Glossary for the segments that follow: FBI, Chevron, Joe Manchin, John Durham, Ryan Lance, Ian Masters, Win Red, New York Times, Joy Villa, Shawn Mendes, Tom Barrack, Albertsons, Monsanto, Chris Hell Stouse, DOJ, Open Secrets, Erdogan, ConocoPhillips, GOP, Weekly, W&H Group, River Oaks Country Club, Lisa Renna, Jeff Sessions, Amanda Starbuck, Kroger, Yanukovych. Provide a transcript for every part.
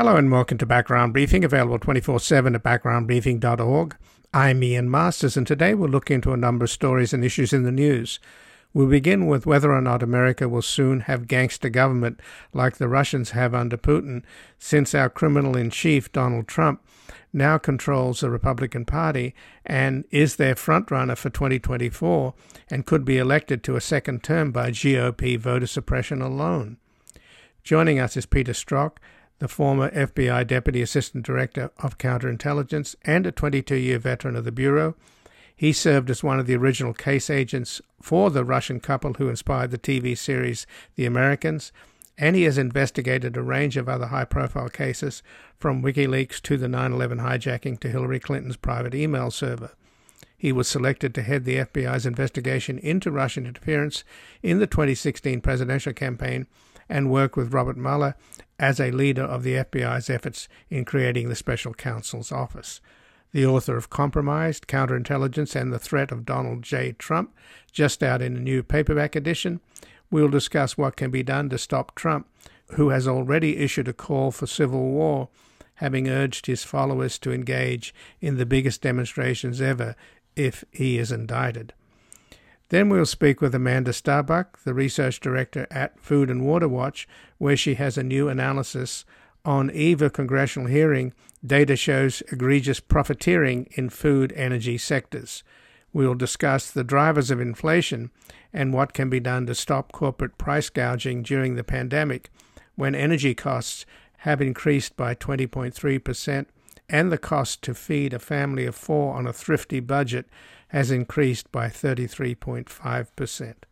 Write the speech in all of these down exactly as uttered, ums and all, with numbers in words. Hello and welcome to Background Briefing, available twenty-four seven at background briefing dot org. I'm Ian Masters, and today we'll look into a number of stories and issues in the news. We'll begin with whether or not America will soon have gangster government like the Russians have under Putin, since our criminal-in-chief, Donald Trump, now controls the Republican Party and is their frontrunner for twenty twenty-four and could be elected to a second term by G O P voter suppression alone. Joining us is Peter Strzok, the former F B I Deputy Assistant Director of Counterintelligence and a twenty-two-year veteran of the Bureau. He served as one of the original case agents for the Russian couple who inspired the T V series The Americans, and he has investigated a range of other high-profile cases, from WikiLeaks to the nine eleven hijacking to Hillary Clinton's private email server. He was selected to head the F B I's investigation into Russian interference in the twenty sixteen presidential campaign and worked with Robert Mueller as a leader of the F B I's efforts in creating the special counsel's office. The author of Compromised, Counterintelligence and the Threat of Donald J. Trump, just out in a new paperback edition, we'll discuss what can be done to stop Trump, who has already issued a call for civil war, having urged his followers to engage in the biggest demonstrations ever if he is indicted. Then we'll speak with Amanda Starbuck, the research director at Food and Water Watch, where she has a new analysis on eve of congressional hearing. Data shows egregious profiteering in food energy sectors. We'll discuss the drivers of inflation and what can be done to stop corporate price gouging during the pandemic, when energy costs have increased by twenty point three percent and the cost to feed a family of four on a thrifty budget has increased by thirty-three point five percent.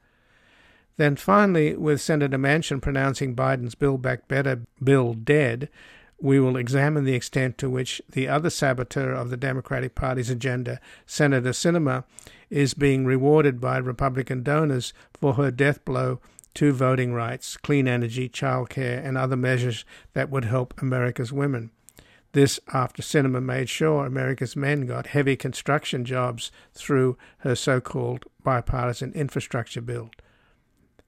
Then finally, with Senator Manchin pronouncing Biden's Build Back Better bill dead, we will examine the extent to which the other saboteur of the Democratic Party's agenda, Senator Sinema, is being rewarded by Republican donors for her death blow to voting rights, clean energy, childcare, and other measures that would help America's women. This after Sinema made sure America's men got heavy construction jobs through her so-called bipartisan infrastructure bill.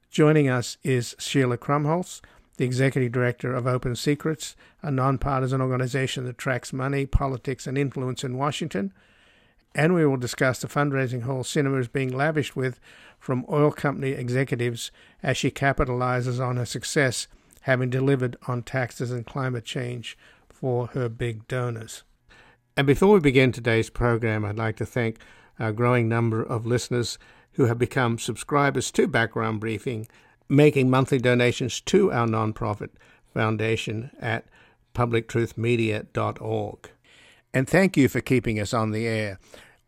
Joining us is Sheila Krumholz, the Executive Director of Open Secrets, a nonpartisan organization that tracks money, politics, and influence in Washington. And we will discuss the fundraising haul Sinema is being lavished with from oil company executives as she capitalizes on her success, having delivered on taxes and climate change for her big donors. And before we begin today's program, I'd like to thank a growing number of listeners who have become subscribers to Background Briefing, making monthly donations to our nonprofit foundation at public truth media dot org. And thank you for keeping us on the air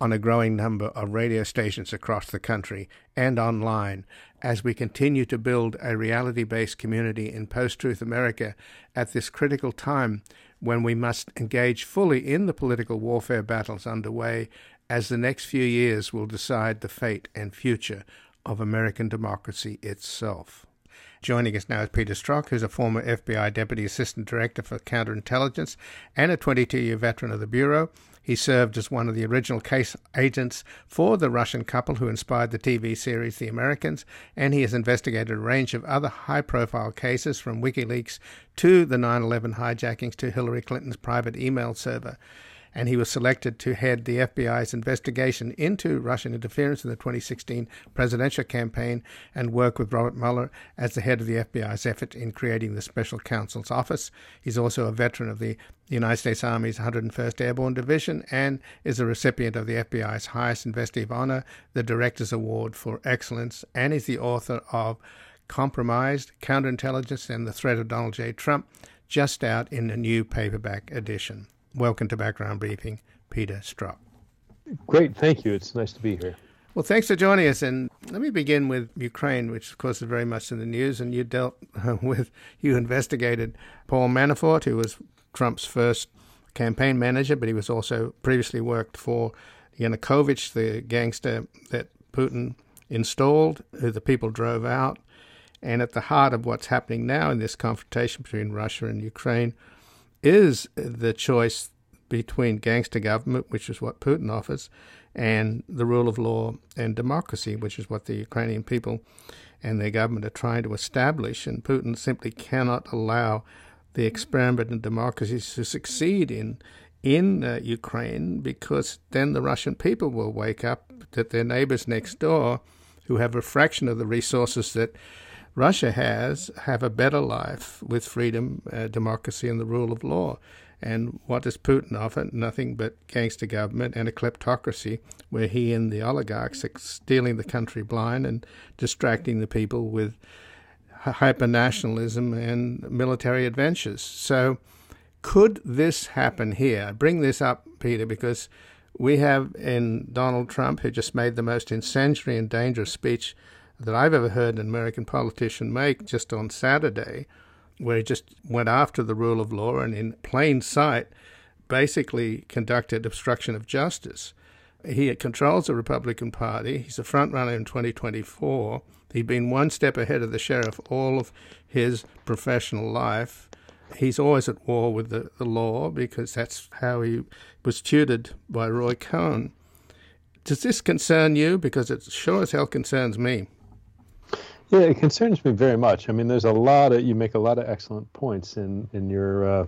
on a growing number of radio stations across the country and online as we continue to build a reality-based community in post-truth America at this critical time when we must engage fully in the political warfare battles underway, as the next few years will decide the fate and future of American democracy itself. Joining us now is Peter Strzok, who's a former F B I Deputy Assistant Director for Counterintelligence and a twenty-two-year veteran of the Bureau. He served as one of the original case agents for the Russian couple who inspired the T V series The Americans, and he has investigated a range of other high-profile cases, from WikiLeaks to the nine eleven hijackings to Hillary Clinton's private email server. And he was selected to head the F B I's investigation into Russian interference in the twenty sixteen presidential campaign and work with Robert Mueller as the head of the F B I's effort in creating the special counsel's office. He's also a veteran of the United States Army's one hundred and first Airborne Division and is a recipient of the F B I's highest investigative honor, the Director's Award for Excellence, and is the author of Compromised, Counterintelligence and the Threat of Donald J. Trump, just out in a new paperback edition. Welcome to Background Briefing, Peter Strzok. Great, thank you. It's nice to be here. Well, thanks for joining us. And let me begin with Ukraine, which, of course, is very much in the news. And you dealt with, you investigated Paul Manafort, who was Trump's first campaign manager, but he was also previously worked for Yanukovych, the gangster that Putin installed, who the people drove out. And at the heart of what's happening now in this confrontation between Russia and Ukraine is the choice between gangster government, which is what Putin offers, and the rule of law and democracy, which is what the Ukrainian people and their government are trying to establish. And Putin simply cannot allow the experiment in democracies to succeed in in uh, Ukraine, because then the Russian people will wake up that their neighbors next door, who have a fraction of the resources that Russia has, have a better life with freedom, uh, democracy, and the rule of law. And what does Putin offer? Nothing but gangster government and a kleptocracy, where he and the oligarchs are stealing the country blind and distracting the people with hyper-nationalism and military adventures. So could this happen here? I bring this up, Peter, because we have in Donald Trump, who just made the most incendiary and dangerous speech that I've ever heard an American politician make just on Saturday, where he just went after the rule of law and in plain sight basically conducted obstruction of justice. He controls the Republican Party. He's a front-runner in twenty twenty-four. He'd been one step ahead of the sheriff all of his professional life. He's always at war with the, the law, because that's how he was tutored by Roy Cohn. Does this concern you? Because it sure as hell concerns me. Yeah, it concerns me very much. I mean, there's a lot of, you make a lot of excellent points in, in your uh,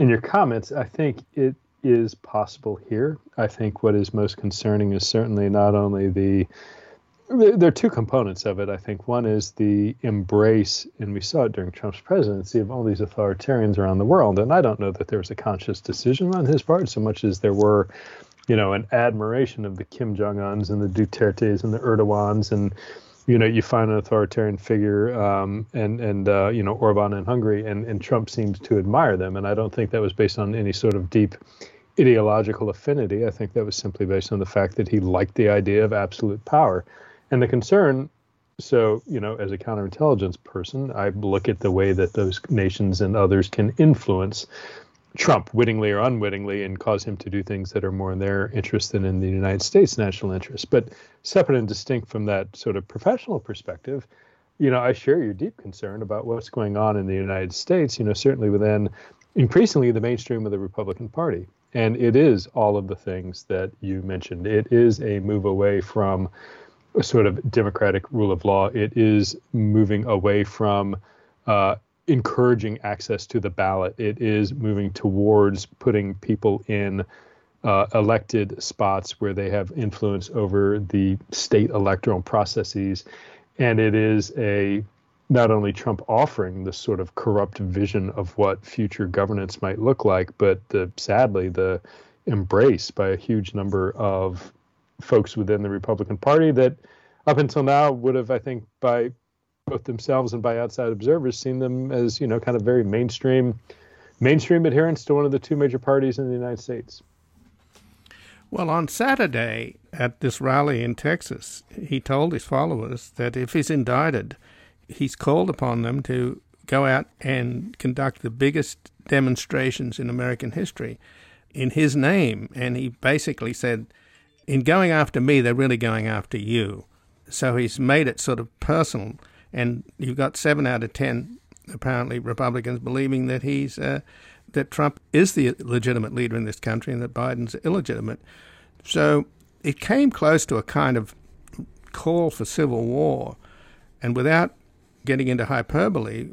in your comments. I think it is possible here. I think what is most concerning is certainly not only the, there are two components of it, I think. One is the embrace, and we saw it during Trump's presidency, of all these authoritarians around the world. And I don't know that there was a conscious decision on his part so much as there were, you know, an admiration of the Kim Jong-uns and the Dutertes and the Erdogans. And, you know, you find an authoritarian figure um, and, and uh, you know, Orbán in Hungary, and, and Trump seems to admire them. And I don't think that was based on any sort of deep ideological affinity. I think that was simply based on the fact that he liked the idea of absolute power. And the concern, so, you know, as a counterintelligence person, I look at the way that those nations and others can influence Trump, wittingly or unwittingly, and cause him to do things that are more in their interest than in the United States' national interest. But separate and distinct from that sort of professional perspective, you know, I share your deep concern about what's going on in the United States, you know, certainly within increasingly the mainstream of the Republican Party. And it is all of the things that you mentioned. It is a move away from a sort of democratic rule of law. It is moving away from uh, encouraging access to the ballot. It is moving towards putting people in uh, elected spots where they have influence over the state electoral processes. And it is a not only Trump offering this sort of corrupt vision of what future governance might look like, but the, sadly, the embrace by a huge number of folks within the Republican Party that up until now would have, I think, by both themselves and by outside observers, seen them as, you know, kind of very mainstream, mainstream adherents to one of the two major parties in the United States. Well, on Saturday at this rally in Texas, he told his followers that if he's indicted, he's called upon them to go out and conduct the biggest demonstrations in American history in his name. And he basically said, in going after me, they're really going after you. So he's made it sort of personal. And you've got seven out of ten, apparently, Republicans believing that he's uh, that Trump is the legitimate leader in this country and that Biden's illegitimate. So it came close to a kind of call for civil war. And without getting into hyperbole,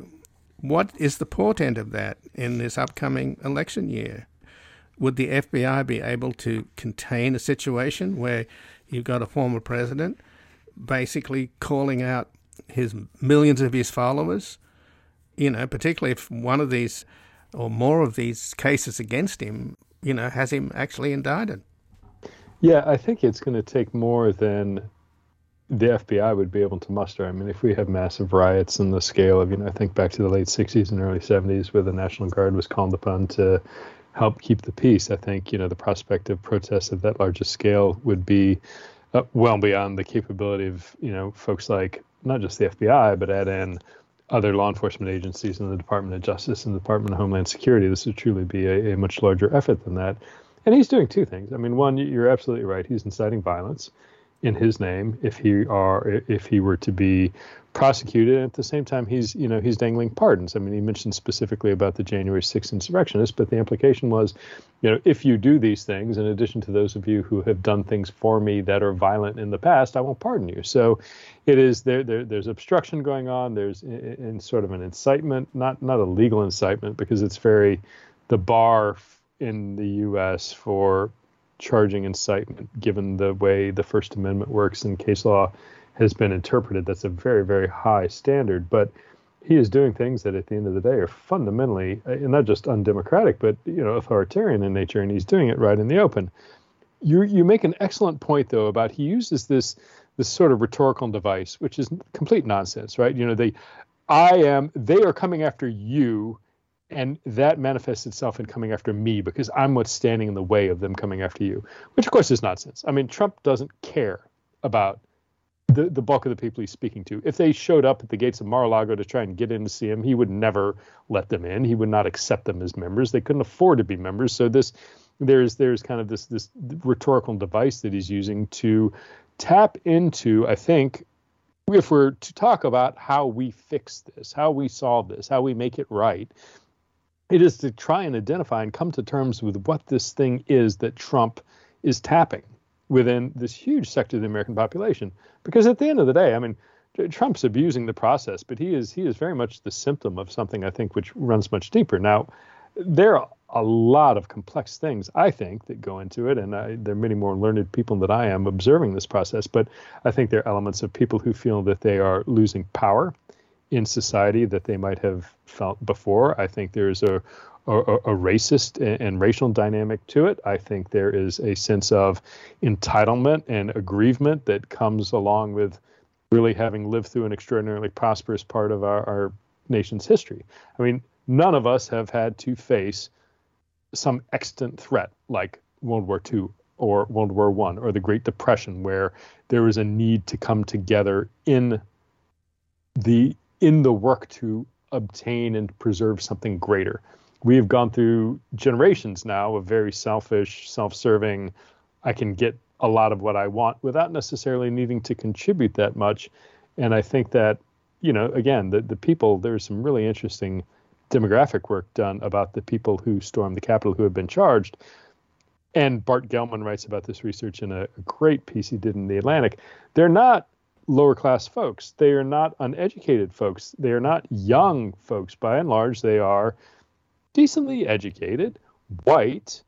what is the portent of that in this upcoming election year? Would the F B I be able to contain a situation where you've got a former president basically calling out his millions of his followers, you know, particularly if one of these or more of these cases against him, you know, has him actually indicted? Yeah, I think it's going to take more than the F B I would be able to muster. I mean, if we have massive riots in the scale of, you know, I think back to the late sixties and early seventies where the National Guard was called upon to help keep the peace, I think, you know, the prospect of protests at that larger scale would be uh, well beyond the capability of, you know, folks like not just the F B I, but add in other law enforcement agencies and the Department of Justice and the Department of Homeland Security. This would truly be a, a much larger effort than that. And he's doing two things. I mean, one, you're absolutely right. He's inciting violence. in his name if he are if he were to be prosecuted. And at the same time, he's you know he's dangling pardons. I mean, he mentioned specifically about the January sixth insurrectionists, but the implication was, you know, if you do these things, in addition to those of you who have done things for me that are violent in the past, I won't pardon you. So, it is there. there there's obstruction going on. There's in, in sort of an incitement, not not a legal incitement, because it's very the bar in the U S for charging incitement, given the way the First Amendment works and case law has been interpreted. That's a very, very high standard. But he is doing things that at the end of the day are fundamentally, and not just undemocratic, but, you know, authoritarian in nature. And he's doing it right in the open. You you make an excellent point, though, about he uses this this sort of rhetorical device, which is complete nonsense, right? You know, they I am they are coming after you. And that manifests itself in coming after me because I'm what's standing in the way of them coming after you, which, of course, is nonsense. I mean, Trump doesn't care about the, the bulk of the people he's speaking to. If they showed up at the gates of Mar-a-Lago to try and get in to see him, he would never let them in. He would not accept them as members. They couldn't afford to be members. So this there's there's kind of this this rhetorical device that he's using to tap into, I think, if we're to talk about how we fix this, how we solve this, how we make it right. It is to try and identify and come to terms with what this thing is that Trump is tapping within this huge sector of the American population. Because at the end of the day, I mean, Trump's abusing the process, but he is he is very much the symptom of something, I think, which runs much deeper. Now, there are a lot of complex things, I think, that go into it. And I, there are many more learned people than I am observing this process. But I think there are elements of people who feel that they are losing power in society that they might have felt before. I think there's a, a, a racist and, and racial dynamic to it. I think there is a sense of entitlement and aggrievement that comes along with really having lived through an extraordinarily prosperous part of our, our nation's history. I mean, none of us have had to face some extant threat like World War Two or World War One or the Great Depression, where there was a need to come together in the in the work to obtain and preserve something greater. We've gone through generations now of very selfish, self-serving, I can get a lot of what I want without necessarily needing to contribute that much. And I think that, you know, again, the, the people, there's some really interesting demographic work done about the people who stormed the Capitol who have been charged. And Bart Gellman writes about this research in a, a great piece he did in The Atlantic. They're not lower class folks. They are not uneducated folks. They are not young folks. By and large, they are decently educated, white,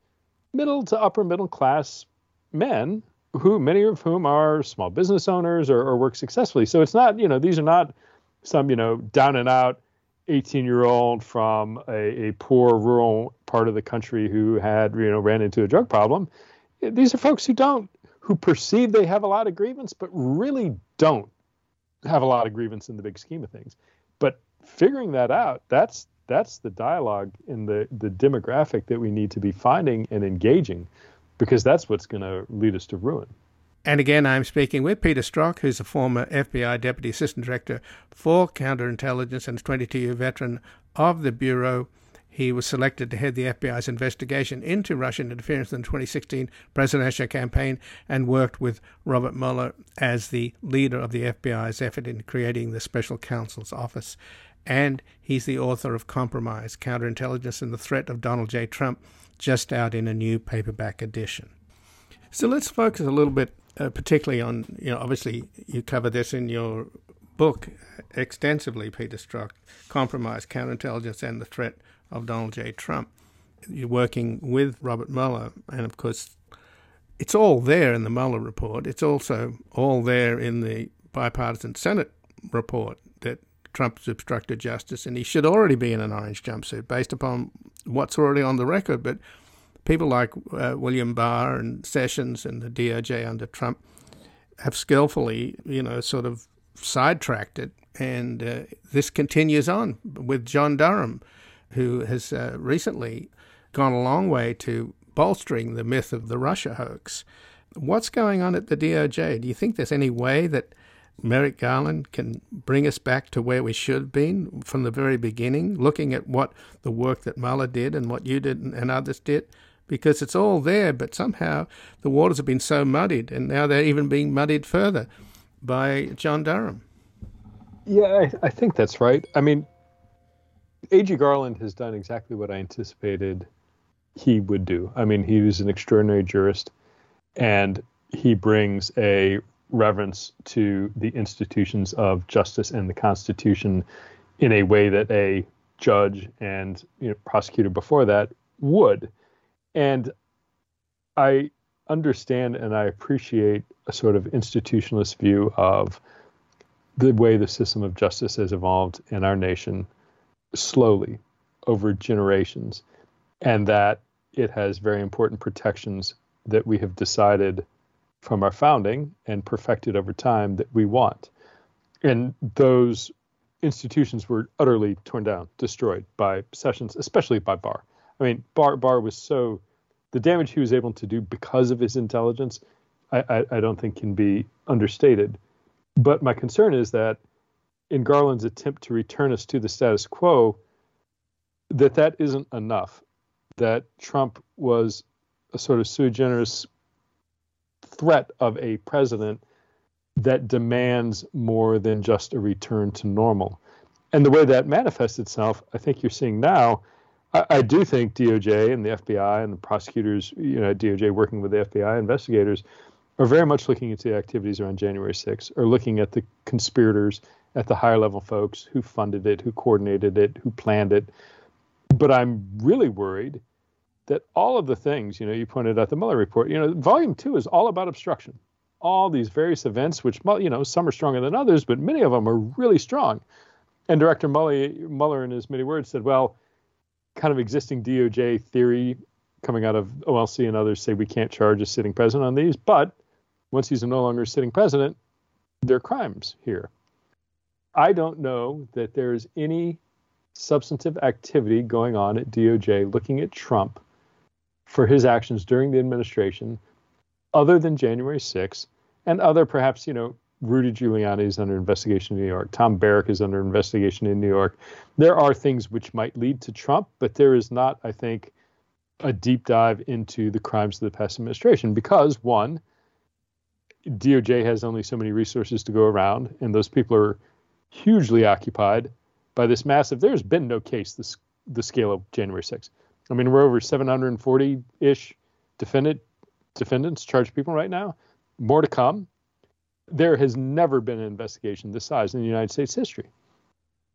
middle to upper middle class men, who many of whom are small business owners or, or work successfully. So it's not, you know, these are not some, you know, down and out eighteen year old from a, a poor rural part of the country who had, you know, ran into a drug problem. These are folks who don't, who perceive they have a lot of grievance, but really don't have a lot of grievance in the big scheme of things. But figuring that out, that's that's the dialogue in the, the demographic that we need to be finding and engaging, because that's what's going to lead us to ruin. And again, I'm speaking with Peter Strzok, who's a former F B I Deputy Assistant Director for Counterintelligence and a twenty-two year veteran of the Bureau. He was selected to head the F B I's investigation into Russian interference in the twenty sixteen presidential campaign and worked with Robert Mueller as the leader of the F B I's effort in creating the special counsel's office. And he's the author of Compromised, Counterintelligence and the Threat of Donald J. Trump, just out in a new paperback edition. So let's focus a little bit uh, particularly on, you know, obviously you cover this in your book extensively, Peter Strzok, Compromised, Counterintelligence and the Threat of Donald J. Trump. You're working with Robert Mueller, and of course, it's all there in the Mueller report. It's also all there in the bipartisan Senate report that Trump's obstructed justice, and he should already be in an orange jumpsuit based upon what's already on the record. But people like uh, William Barr and Sessions and the D O J under Trump have skillfully, you know, sort of sidetracked it, and uh, this continues on with John Durham, who has uh, recently gone a long way to bolstering the myth of the Russia hoax. What's going on at the D O J? Do you think there's any way that Merrick Garland can bring us back to where we should have been from the very beginning, looking at what the work that Mueller did and what you did and others did, because it's all there, but somehow the waters have been so muddied, and now they're even being muddied further by John Durham. Yeah, I, I think that's right. I mean, A G Garland has done exactly what I anticipated he would do. I mean, he was an extraordinary jurist, and he brings a reverence to the institutions of justice and the Constitution in a way that a judge and, you know, prosecutor before that would. And I understand and I appreciate a sort of institutionalist view of the way the system of justice has evolved in our nation slowly over generations, and that it has very important protections that we have decided from our founding and perfected over time that we want. And those institutions were utterly torn down, destroyed by Sessions, especially by Barr. I mean, Barr, Barr was so, the damage he was able to do because of his intelligence, I, I, I don't think can be understated. But my concern is that in Garland's attempt to return us to the status quo, that that isn't enough, that Trump was a sort of sui generis threat of a president that demands more than just a return to normal. And the way that manifests itself, I think you're seeing now. I, I do think D O J and the F B I and the prosecutors, you know, D O J working with the F B I investigators, are very much looking into the activities around January sixth, or looking at the conspirators, at the higher level folks who funded it, who coordinated it, who planned it. But I'm really worried that all of the things, you know, you pointed out the Mueller report, you know, volume two is all about obstruction. All these various events, which, you know, some are stronger than others, but many of them are really strong. And Director Mueller, Mueller in his many words, said, well, kind of existing D O J theory coming out of O L C and others say we can't charge a sitting president on these, but once he's no longer a sitting president, there are crimes here. I don't know that there is any substantive activity going on at D O J looking at Trump for his actions during the administration other than January sixth, and other, perhaps, you know, Rudy Giuliani is under investigation in New York. Tom Barrack is under investigation in New York. There are things which might lead to Trump, but there is not, I think, a deep dive into the crimes of the past administration because, one, D O J has only so many resources to go around, and those people are hugely occupied by this massive, there's been no case this the scale of January sixth. I mean, we're over seven hundred forty-ish defendant defendants, charged people right now. More to come. There has never been an investigation this size in the United States history.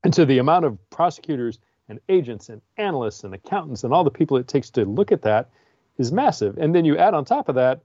And so the amount of prosecutors and agents and analysts and accountants and all the people it takes to look at that is massive. And then you add on top of that,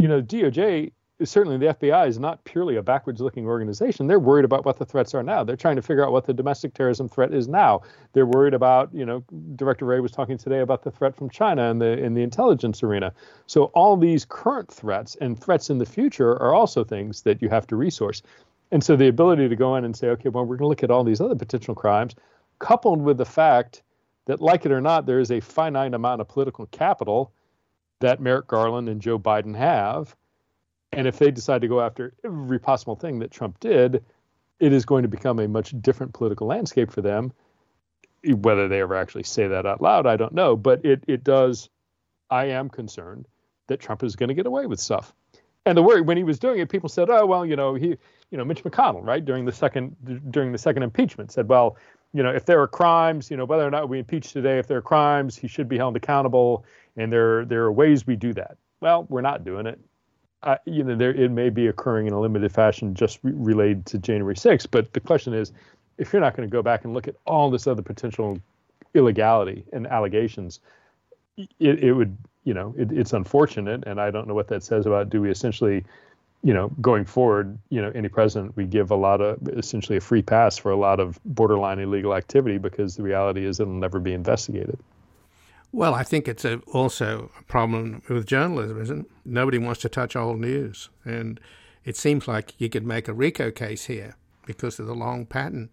you know, D O J, certainly the F B I, is not purely a backwards-looking organization. They're worried about what the threats are now. They're trying to figure out what the domestic terrorism threat is now. They're worried about, you know, Director Wray was talking today about the threat from China in the in the intelligence arena. So all these current threats and threats in the future are also things that you have to resource. And so the ability to go in and say, okay, well, we're going to look at all these other potential crimes, coupled with the fact that, like it or not, there is a finite amount of political capital that Merrick Garland and Joe Biden have. And if they decide to go after every possible thing that Trump did, it is going to become a much different political landscape for them. Whether they ever actually say that out loud, I don't know. But it it does. I am concerned that Trump is going to get away with stuff. And the worry when he was doing it, people said, oh, well, you know, he, you know, Mitch McConnell, right, during the second during the second impeachment said, well, you know, if there are crimes, you know, whether or not we impeach today, if there are crimes, he should be held accountable. And there there are ways we do that. Well, we're not doing it. Uh, you know, there it may be occurring in a limited fashion just re- related to January sixth. But the question is, if you're not going to go back and look at all this other potential illegality and allegations, it, it would, you know, it, it's unfortunate. And I don't know what that says about, do we essentially, you know, going forward, you know, any president, we give a lot of essentially a free pass for a lot of borderline illegal activity because the reality is it'll never be investigated. Well, I think it's a, also a problem with journalism, isn't it? Nobody wants to touch old news. And it seems like you could make a RICO case here because of the long pattern.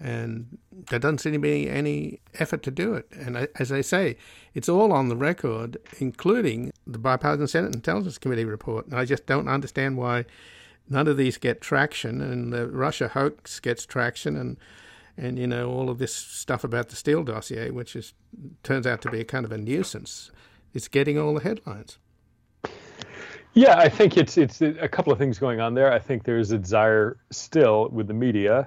And there doesn't seem to be any effort to do it. And I, as I say, it's all on the record, including the Bipartisan Senate Intelligence Committee report. And I just don't understand why none of these get traction, and the Russia hoax gets traction, and And, you know, all of this stuff about the Steele dossier, which is turns out to be a kind of a nuisance, it's getting all the headlines. Yeah, I think it's it's a couple of things going on there. I think there's a desire still with the media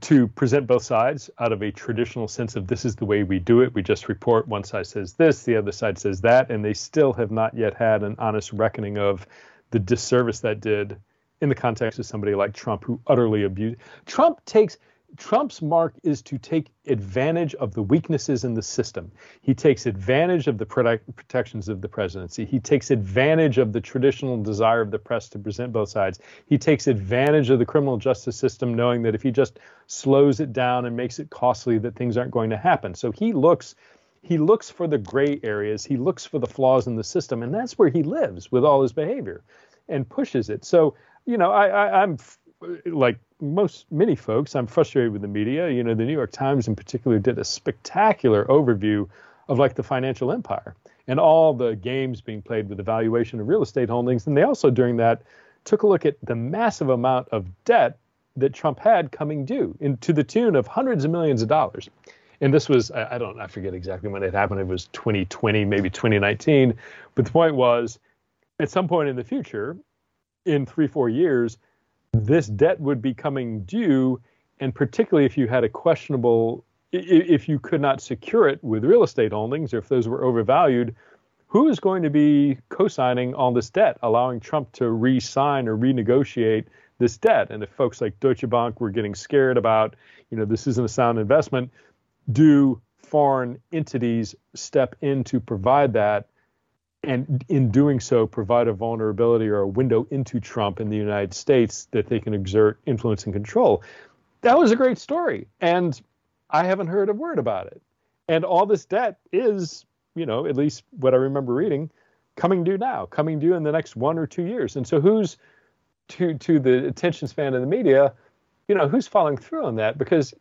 to present both sides out of a traditional sense of this is the way we do it. We just report one side says this, the other side says that, and they still have not yet had an honest reckoning of the disservice that did in the context of somebody like Trump, who utterly abused. Trump takes Trump's mark is to take advantage of the weaknesses in the system. He takes advantage of the product, protections of the presidency. He takes advantage of the traditional desire of the press to present both sides. He takes advantage of the criminal justice system, knowing that if he just slows it down and makes it costly, that things aren't going to happen. So he looks, he looks for the gray areas. He looks for the flaws in the system, and that's where he lives with all his behavior and pushes it. So, you know, I, I, I'm like most many folks, I'm frustrated with the media. You know, the New York Times in particular did a spectacular overview of like the financial empire and all the games being played with the valuation of real estate holdings. And they also during that took a look at the massive amount of debt that Trump had coming due in, to the tune of hundreds of millions of dollars. And this was, I, I don't, I forget exactly when it happened. It was twenty twenty, maybe twenty nineteen. But the point was, at some point in the future, in three, four years, this debt would be coming due, and particularly if you had a questionable, if you could not secure it with real estate holdings, or if those were overvalued, who is going to be co-signing on this debt, allowing Trump to re-sign or renegotiate this debt? And if folks like Deutsche Bank were getting scared about, you know, this isn't a sound investment, do foreign entities step in to provide that? And in doing so, provide a vulnerability or a window into Trump in the United States that they can exert influence and control. That was a great story. And I haven't heard a word about it. And all this debt is, you know, at least what I remember reading, coming due now, coming due in the next one or two years. And so who's, to, to the attention span of the media, you know, who's following through on that? Because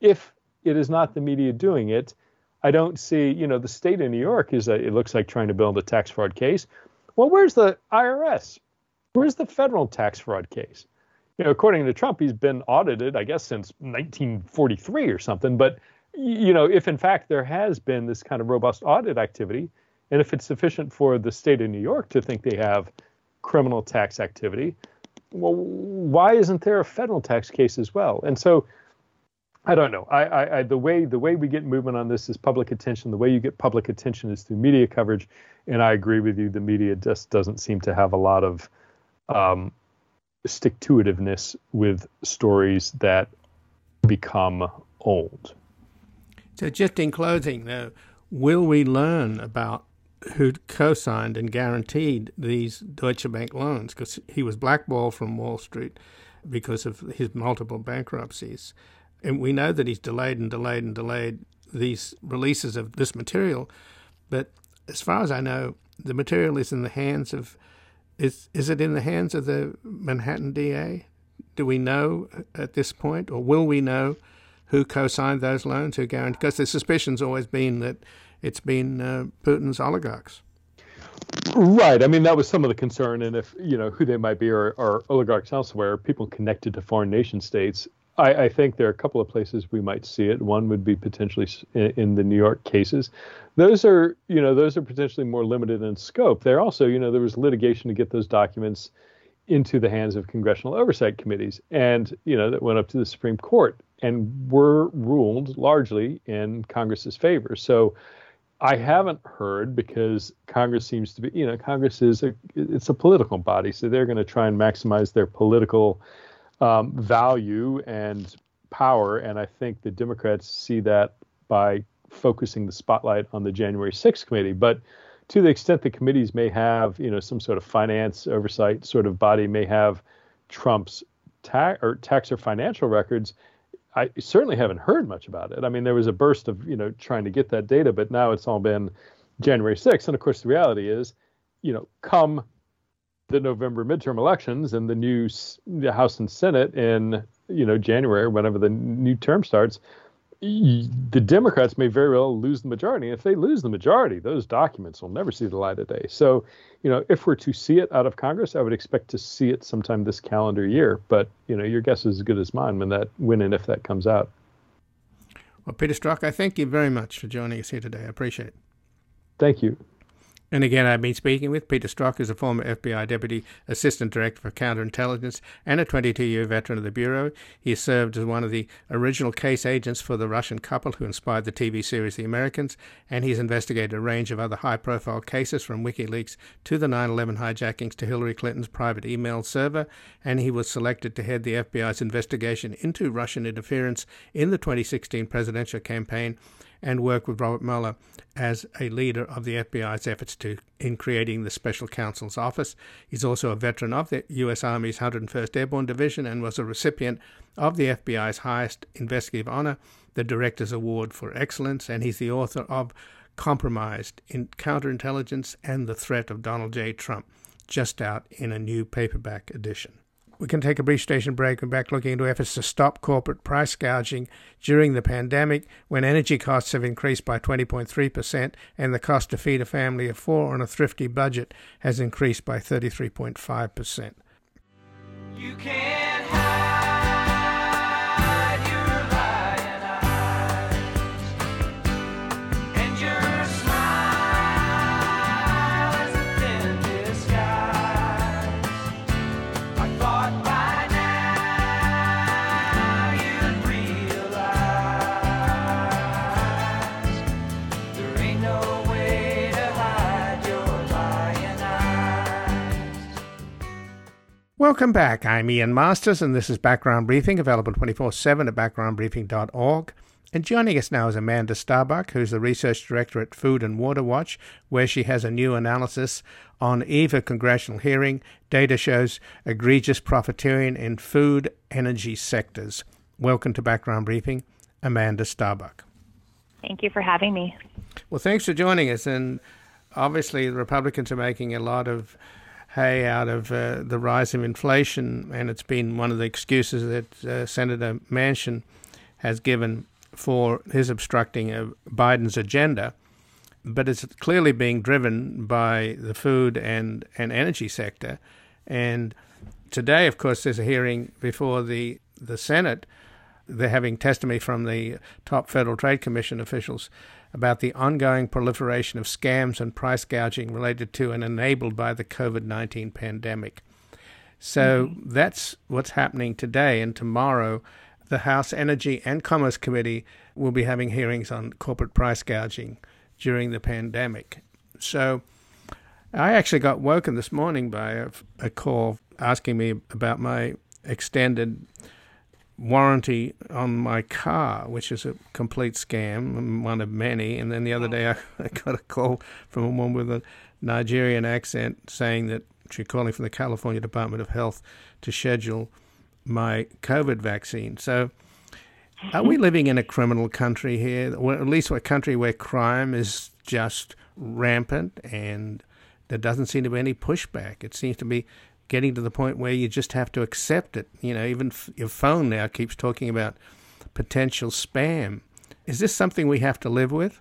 if it is not the media doing it, I don't see, you know, the state of New York is, a, it looks like trying to build a tax fraud case. Well, where's the I R S? Where's the federal tax fraud case? You know, according to Trump, he's been audited, I guess, since nineteen forty-three or something. But, you know, if in fact there has been this kind of robust audit activity, and if it's sufficient for the state of New York to think they have criminal tax activity, well, why isn't there a federal tax case as well? And so, I don't know. I, I, I, the way the way we get movement on this is public attention. The way you get public attention is through media coverage. And I agree with you. The media just doesn't seem to have a lot of um, stick-to-itiveness with stories that become old. So just in closing, though, will we learn about who co-signed and guaranteed these Deutsche Bank loans? Because he was blackballed from Wall Street because of his multiple bankruptcies. And we know that he's delayed and delayed and delayed these releases of this material. But as far as I know, the material is in the hands of, is is it in the hands of the Manhattan D A? Do we know at this point, or will we know who co-signed those loans, who guaranteed? Because the suspicion's always been that it's been uh, Putin's oligarchs. Right. I mean, that was some of the concern. And if, you know, who they might be are, are oligarchs elsewhere, people connected to foreign nation states. I, I think there are a couple of places we might see it. One would be potentially in, in the New York cases. Those are, you know, those are potentially more limited in scope. There also, you know, there was litigation to get those documents into the hands of congressional oversight committees, and you know that went up to the Supreme Court and were ruled largely in Congress's favor. So I haven't heard, because Congress seems to be, you know, Congress is a, it's a political body, so they're going to try and maximize their political Um, value and power. And I think the Democrats see that by focusing the spotlight on the January sixth committee. But to the extent the committees may have, you know, some sort of finance oversight sort of body may have Trump's tax or tax or financial records, I certainly haven't heard much about it. I mean, there was a burst of, you know, trying to get that data, but now it's all been January sixth. And of course, the reality is, you know, come the November midterm elections and the new the House and Senate in, you know, January, whenever the new term starts, the Democrats may very well lose the majority. And if they lose the majority, those documents will never see the light of day. So, you know, if we're to see it out of Congress, I would expect to see it sometime this calendar year. But, you know, your guess is as good as mine when that when and if that comes out. Well, Peter Strzok, I thank you very much for joining us here today. I appreciate it. Thank you. And again, I've been speaking with Peter Strzok, who's a former F B I Deputy Assistant Director for Counterintelligence and a twenty-two year veteran of the Bureau. He served as one of the original case agents for the Russian couple who inspired the T V series The Americans, and he's investigated a range of other high-profile cases from WikiLeaks to the nine eleven hijackings to Hillary Clinton's private email server, and he was selected to head the F B I's investigation into Russian interference in the twenty sixteen presidential campaign and worked with Robert Mueller as a leader of the F B I's efforts to in creating the Special Counsel's Office. He's also a veteran of the U S Army's one hundred and first Airborne Division and was a recipient of the F B I's highest investigative honor, the Director's Award for Excellence, and he's the author of Compromised, in Counterintelligence and the Threat of Donald J. Trump, just out in a new paperback edition. We can take a brief station break. We're back looking into efforts to stop corporate price gouging during the pandemic when energy costs have increased by twenty point three percent and the cost to feed a family of four on a thrifty budget has increased by thirty-three point five percent. You can't hide your lying eyes and your smile is a thin disguise. I thought Welcome back. I'm Ian Masters, and this is Background Briefing, available twenty-four seven at background briefing dot org. And joining us now is Amanda Starbuck, who's the Research Director at Food and Water Watch, where she has a new analysis on eve of congressional hearing. Data shows egregious profiteering in food, energy sectors. Welcome to Background Briefing, Amanda Starbuck. Thank you for having me. Well, thanks for joining us. And obviously, the Republicans are making a lot of hay out of uh, the rise of inflation, and it's been one of the excuses that uh, Senator Manchin has given for his obstructing of Biden's agenda, but it's clearly being driven by the food and, and energy sector. And today, of course, there's a hearing before the, the Senate. They're having testimony from the top Federal Trade Commission officials about the ongoing proliferation of scams and price gouging related to and enabled by the COVID nineteen pandemic. So mm-hmm. that's what's happening today. And tomorrow, the House Energy and Commerce Committee will be having hearings on corporate price gouging during the pandemic. So I actually got woken this morning by a, a call asking me about my extended warranty on my car, which is a complete scam, one of many. And then the other day I, I got a call from a woman with a Nigerian accent saying that she's calling from the California Department of Health to schedule my COVID vaccine. So are we living in a criminal country here, or at least a country where crime is just rampant and there doesn't seem to be any pushback? It seems to be getting to the point where you just have to accept it. You know, even f- your phone now keeps talking about potential spam. Is this something we have to live with?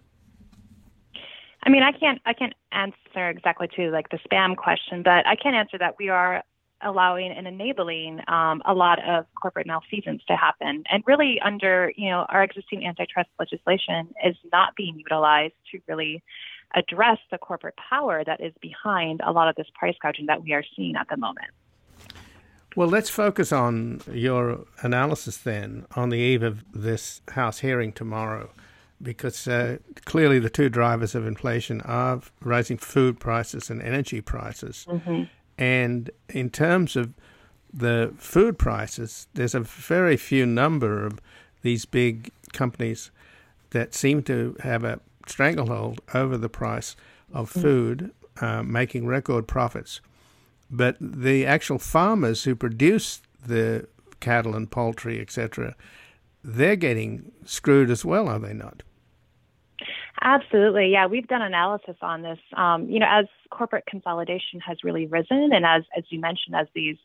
I mean, I can't I can't answer exactly to like the spam question, but I can answer that we are allowing and enabling um, a lot of corporate malfeasance to happen. And really under, you know, our existing antitrust legislation is not being utilized to really address the corporate power that is behind a lot of this price gouging that we are seeing at the moment. Well, let's focus on your analysis then on the eve of this House hearing tomorrow, because uh, clearly the two drivers of inflation are rising food prices and energy prices. Mm-hmm. And in terms of the food prices, there's a very few number of these big companies that seem to have a stranglehold over the price of food, uh, making record profits. But the actual farmers who produce the cattle and poultry, et cetera, they're getting screwed as well, are they not? Absolutely. Yeah, we've done analysis on this. Um, you know, as corporate consolidation has really risen, and as, as you mentioned, as these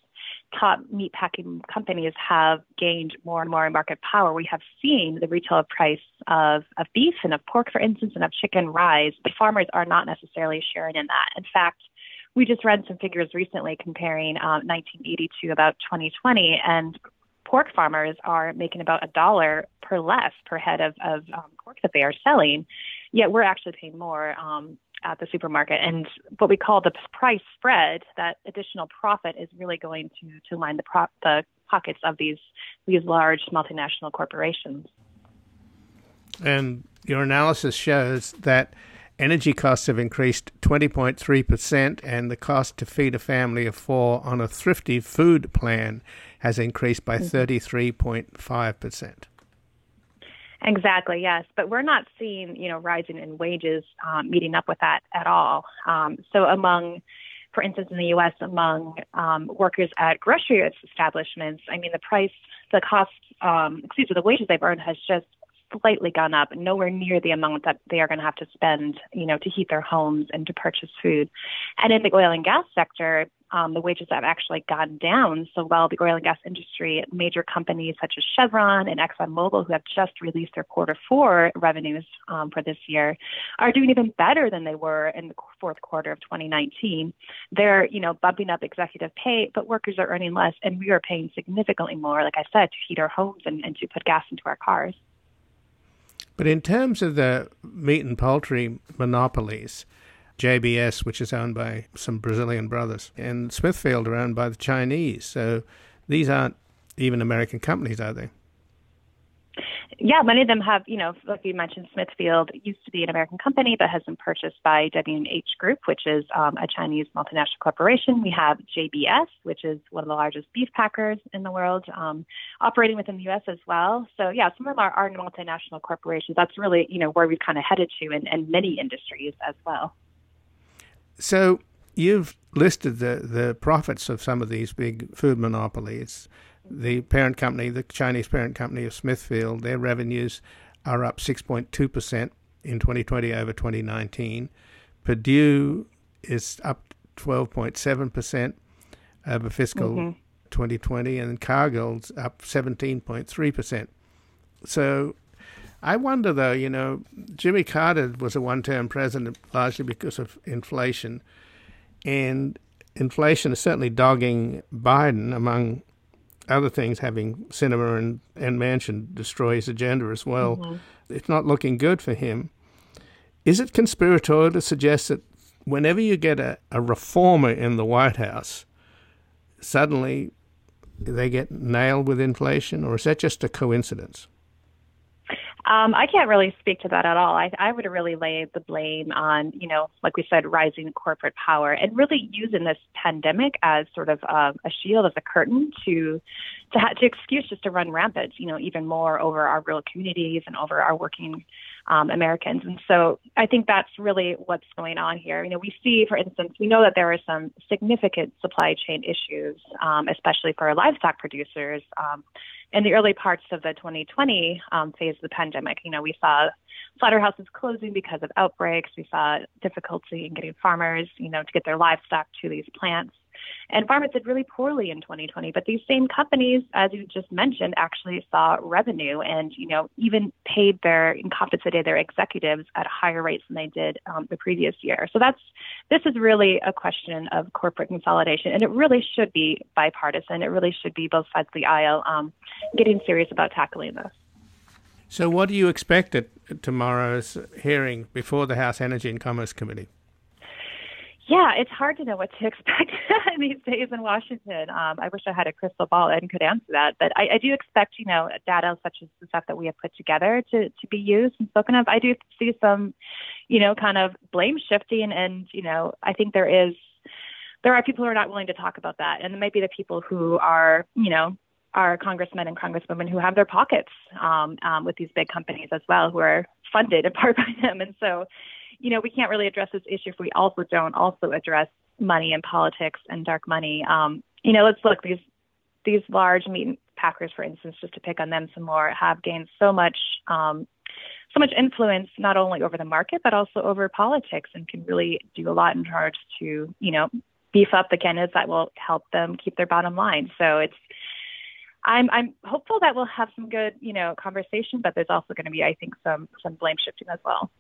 top meatpacking companies have gained more and more market power, we have seen the retail price of, of beef and of pork, for instance, and of chicken rise. The farmers are not necessarily sharing in that. In fact, we just read some figures recently comparing um, nineteen eighty to about twenty twenty, and pork farmers are making about a dollar per less per head of, of um, pork that they are selling, yet we're actually paying more um, at the supermarket. And what we call the price spread, that additional profit is really going to, to line the, prop, the pockets of these these large multinational corporations. And your analysis shows that energy costs have increased twenty point three percent and the cost to feed a family of four on a thrifty food plan has increased by thirty-three point five percent. Exactly, yes. But we're not seeing, you know, rising in wages um, meeting up with that at all. Um, so among, for instance, in the U S, among um, workers at grocery establishments, I mean, the price, the cost, um, excuse me, the wages they've earned has just slightly gone up, nowhere near the amount that they are going to have to spend, you know, to heat their homes and to purchase food. And in the oil and gas sector, um, the wages have actually gone down. So while the oil and gas industry, major companies such as Chevron and ExxonMobil, who have just released their quarter four revenues um, for this year, are doing even better than they were in the fourth quarter of twenty nineteen. They're, you know, bumping up executive pay, but workers are earning less, and we are paying significantly more, like I said, to heat our homes and, and to put gas into our cars. But in terms of the meat and poultry monopolies, J B S, which is owned by some Brazilian brothers, and Smithfield are owned by the Chinese. So these aren't even American companies, are they? Yeah, many of them have, you know, like you mentioned, Smithfield used to be an American company, but has been purchased by W and H Group, which is um, a Chinese multinational corporation. We have J B S, which is one of the largest beef packers in the world, um, operating within the U S as well. So, yeah, some of them are, are multinational corporations. That's really, you know, where we've kind of headed to in, in many industries as well. So you've listed the, the profits of some of these big food monopolies. The parent company, the Chinese parent company of Smithfield, their revenues are up six point two percent in twenty twenty over twenty nineteen. Purdue is up twelve point seven percent over fiscal mm-hmm. twenty twenty, and Cargill's up seventeen point three percent. So I wonder, though, you know, Jimmy Carter was a one-term president largely because of inflation, and inflation is certainly dogging Biden, among other things, having Sinema and, and Manchin destroy his agenda as well. Mm-hmm. It's not looking good for him. Is it conspiratorial to suggest that whenever you get a, a reformer in the White House, suddenly they get nailed with inflation, or is that just a coincidence? Um, I can't really speak to that at all. I, I would really lay the blame on, you know, like we said, rising corporate power, and really using this pandemic as sort of uh, a shield, as a curtain to to, ha- to excuse just to run rampant, you know, even more over our rural communities and over our working um, Americans. And so I think that's really what's going on here. You know, we see, for instance, we know that there are some significant supply chain issues, um, especially for livestock producers. Um, In the early parts of the twenty twenty um, phase of the pandemic, you know, we saw slaughterhouses closing because of outbreaks. We saw difficulty in getting farmers, you know, to get their livestock to these plants. And farmers did really poorly in twenty twenty. But these same companies, as you just mentioned, actually saw revenue and, you know, even paid their and compensated their executives at higher rates than they did um, the previous year. So that's this is really a question of corporate consolidation. And it really should be bipartisan. It really should be both sides of the aisle um, getting serious about tackling this. So what do you expect at tomorrow's hearing before the House Energy and Commerce Committee? Yeah, it's hard to know what to expect these days in Washington. Um, I wish I had a crystal ball and could answer that. But I, I do expect, you know, data such as the stuff that we have put together to, to be used and spoken of. I do see some, you know, kind of blame shifting. And, you know, I think there is, there are people who are not willing to talk about that. And it might be the people who are, you know, are congressmen and congresswomen who have their pockets um, um, with these big companies as well, who are funded in part by them. And so, you know, we can't really address this issue if we also don't also address money and politics and dark money. Um, you know, let's look, these these large meat packers, for instance, just to pick on them some more, have gained so much um, so much influence, not only over the market, but also over politics, and can really do a lot in charge to, you know, beef up the candidates that will help them keep their bottom line. So it's I'm, I'm hopeful that we'll have some good, you know, conversation, but there's also going to be, I think, some, some blame shifting as well.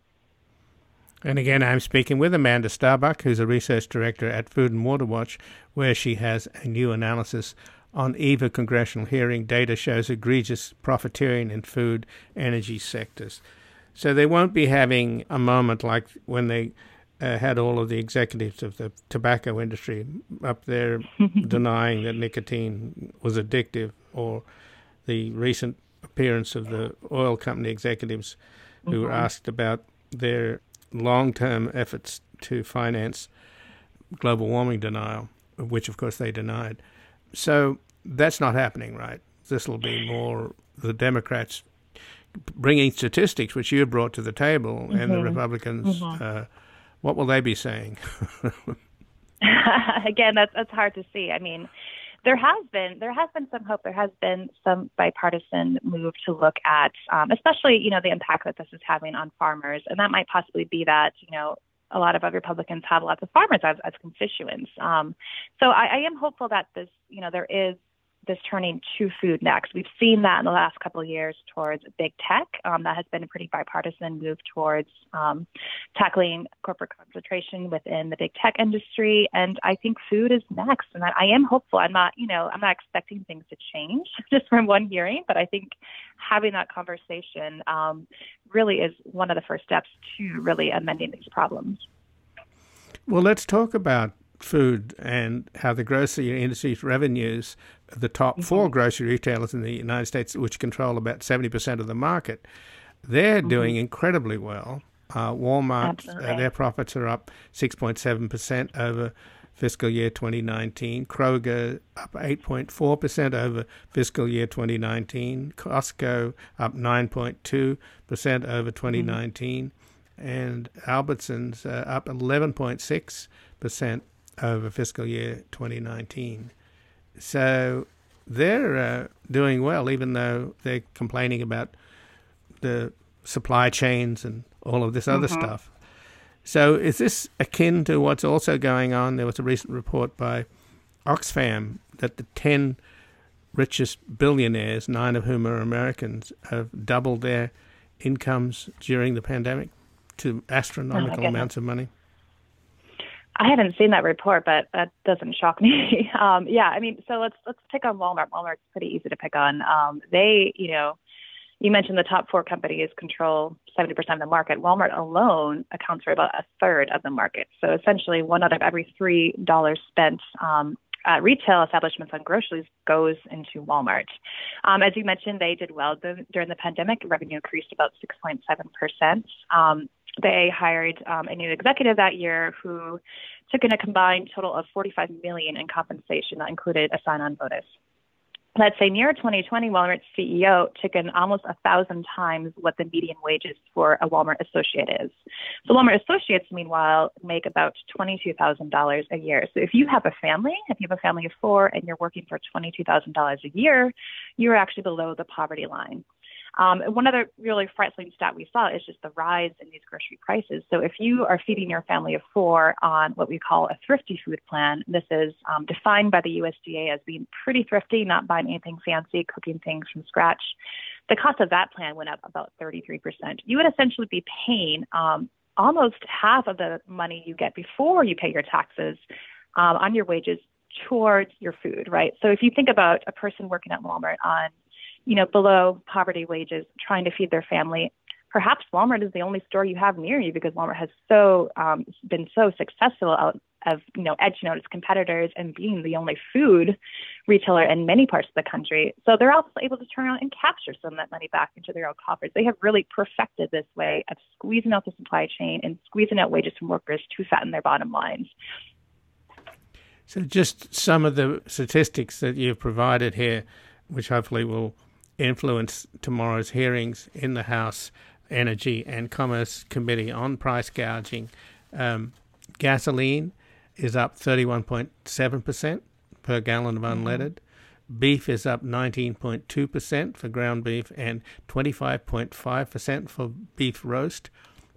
And again, I'm speaking with Amanda Starbuck, who's a research director at Food and Water Watch, where she has a new analysis on eve of congressional hearing. Data shows egregious profiteering in food, energy sectors. So they won't be having a moment like when they uh, had all of the executives of the tobacco industry up there denying that nicotine was addictive, or the recent appearance of the oil company executives who mm-hmm. were asked about their long-term efforts to finance global warming denial, which, of course, they denied. So that's not happening, right? This will be more the Democrats bringing statistics, which you brought to the table, mm-hmm. and the Republicans, mm-hmm. uh, what will they be saying? Again, that's, that's hard to see. I mean, there has been there has been some hope. There has been some bipartisan move to look at, um, especially, you know, the impact that this is having on farmers. And that might possibly be that, you know, a lot of Republicans have lots of farmers as, as constituents. Um, so I, I am hopeful that this, you know, there is this turning to food next. We've seen that in the last couple of years towards big tech. Um, that has been a pretty bipartisan move towards um, tackling corporate concentration within the big tech industry. And I think food is next. And I, I am hopeful. I'm not, you know, I'm not expecting things to change just from one hearing, but I think having that conversation um, really is one of the first steps to really amending these problems. Well, let's talk about food and how the grocery industry's revenues, the top mm-hmm. four grocery retailers in the United States, which control about seventy percent of the market, they're mm-hmm. doing incredibly well. Uh, Walmart, uh, their profits are up six point seven percent over fiscal year twenty nineteen. Kroger up eight point four percent over fiscal year twenty nineteen. Costco up nine point two percent over twenty nineteen. Mm-hmm. And Albertsons uh, up eleven point six percent over fiscal year twenty nineteen. So they're uh, doing well, even though they're complaining about the supply chains and all of this other mm-hmm. stuff. So is this akin to what's also going on? There was a recent report by Oxfam that the ten richest billionaires, nine of whom are Americans, have doubled their incomes during the pandemic to astronomical oh, amounts of money. I haven't seen that report, but that doesn't shock me. Um, yeah, I mean, so let's let's pick on Walmart. Walmart's pretty easy to pick on. Um, they, you know, you mentioned the top four companies control seventy percent of the market. Walmart alone accounts for about a third of the market. So essentially, one out of every three dollars spent um, at retail establishments on groceries goes into Walmart. Um, as you mentioned, they did well during the pandemic. Revenue increased about six point seven percent. Um, They hired um, a new executive that year who took in a combined total of forty-five million dollars in compensation. That included a sign-on bonus. That same year, twenty twenty, Walmart's C E O took in almost a thousand times what the median wages for a Walmart associate is. So Walmart associates, meanwhile, make about twenty-two thousand dollars a year. So if you have a family, if you have a family of four and you're working for twenty-two thousand dollars a year, you're actually below the poverty line. Um, and one other really frightening stat we saw is just the rise in these grocery prices. So if you are feeding your family of four on what we call a thrifty food plan, this is um, defined by the U S D A as being pretty thrifty, not buying anything fancy, cooking things from scratch. The cost of that plan went up about thirty-three percent. You would essentially be paying um, almost half of the money you get before you pay your taxes um, on your wages towards your food, right? So if you think about a person working at Walmart on you know, below poverty wages, trying to feed their family. Perhaps Walmart is the only store you have near you because Walmart has so um, been so successful out of, you know, edging out its competitors and being the only food retailer in many parts of the country. So they're also able to turn around and capture some of that money back into their own coffers. They have really perfected this way of squeezing out the supply chain and squeezing out wages from workers to fatten their bottom lines. So just some of the statistics that you've provided here, which hopefully will influence tomorrow's hearings in the House Energy and Commerce Committee on price gouging. Um, gasoline is up thirty-one point seven percent per gallon of unleaded. Mm-hmm. Beef is up nineteen point two percent for ground beef and twenty-five point five percent for beef roast.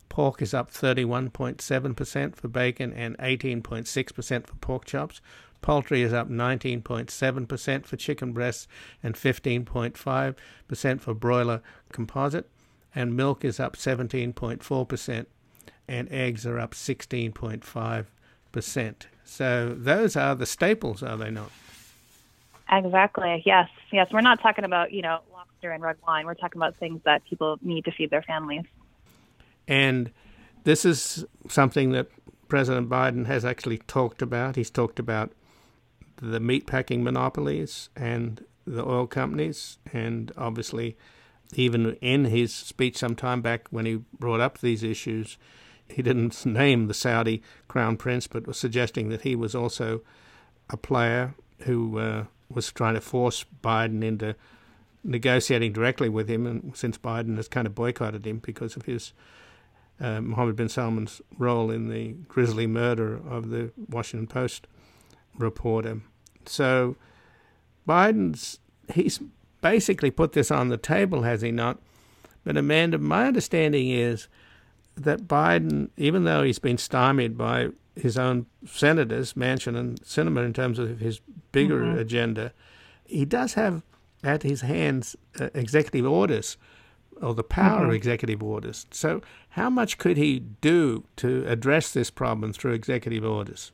Pork is up thirty-one point seven percent for bacon and eighteen point six percent for pork chops. Poultry is up nineteen point seven percent for chicken breasts and fifteen point five percent for broiler composite. And milk is up seventeen point four percent and eggs are up sixteen point five percent. So those are the staples, are they not? Exactly. Yes. Yes. We're not talking about, you know, lobster and red wine. We're talking about things that people need to feed their families. And this is something that President Biden has actually talked about. He's talked about the meatpacking monopolies and the oil companies, and obviously even in his speech some time back when he brought up these issues, he didn't name the Saudi crown prince, but was suggesting that he was also a player who uh, was trying to force Biden into negotiating directly with him, and since Biden has kind of boycotted him because of his uh, Mohammed bin Salman's role in the grisly murder of the Washington Post reporter. So Biden's, he's basically put this on the table, has he not? But Amanda, my understanding is that Biden, even though he's been stymied by his own senators, Manchin and Sinema, in terms of his bigger mm-hmm. agenda, he does have at his hands uh, executive orders, or the power mm-hmm. of executive orders. So how much could he do to address this problem through executive orders?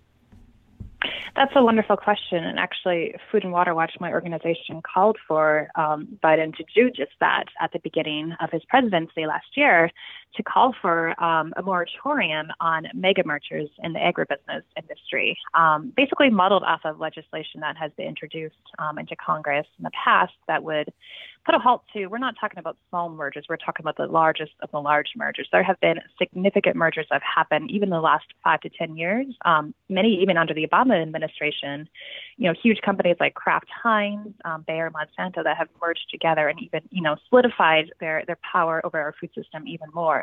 That's a wonderful question, and actually Food and Water Watch, my organization, called for um, Biden to do just that at the beginning of his presidency last year, to call for um, a moratorium on mega mergers in the agribusiness industry, um, basically modeled off of legislation that has been introduced um, into Congress in the past that would put a halt to, we're not talking about small mergers, we're talking about the largest of the large mergers. There have been significant mergers that have happened even the last five to ten years, um, many even under the Obama administration, you know, huge companies like Kraft Heinz, um, Bayer, Monsanto that have merged together and even, you know, solidified their, their power over our food system even more.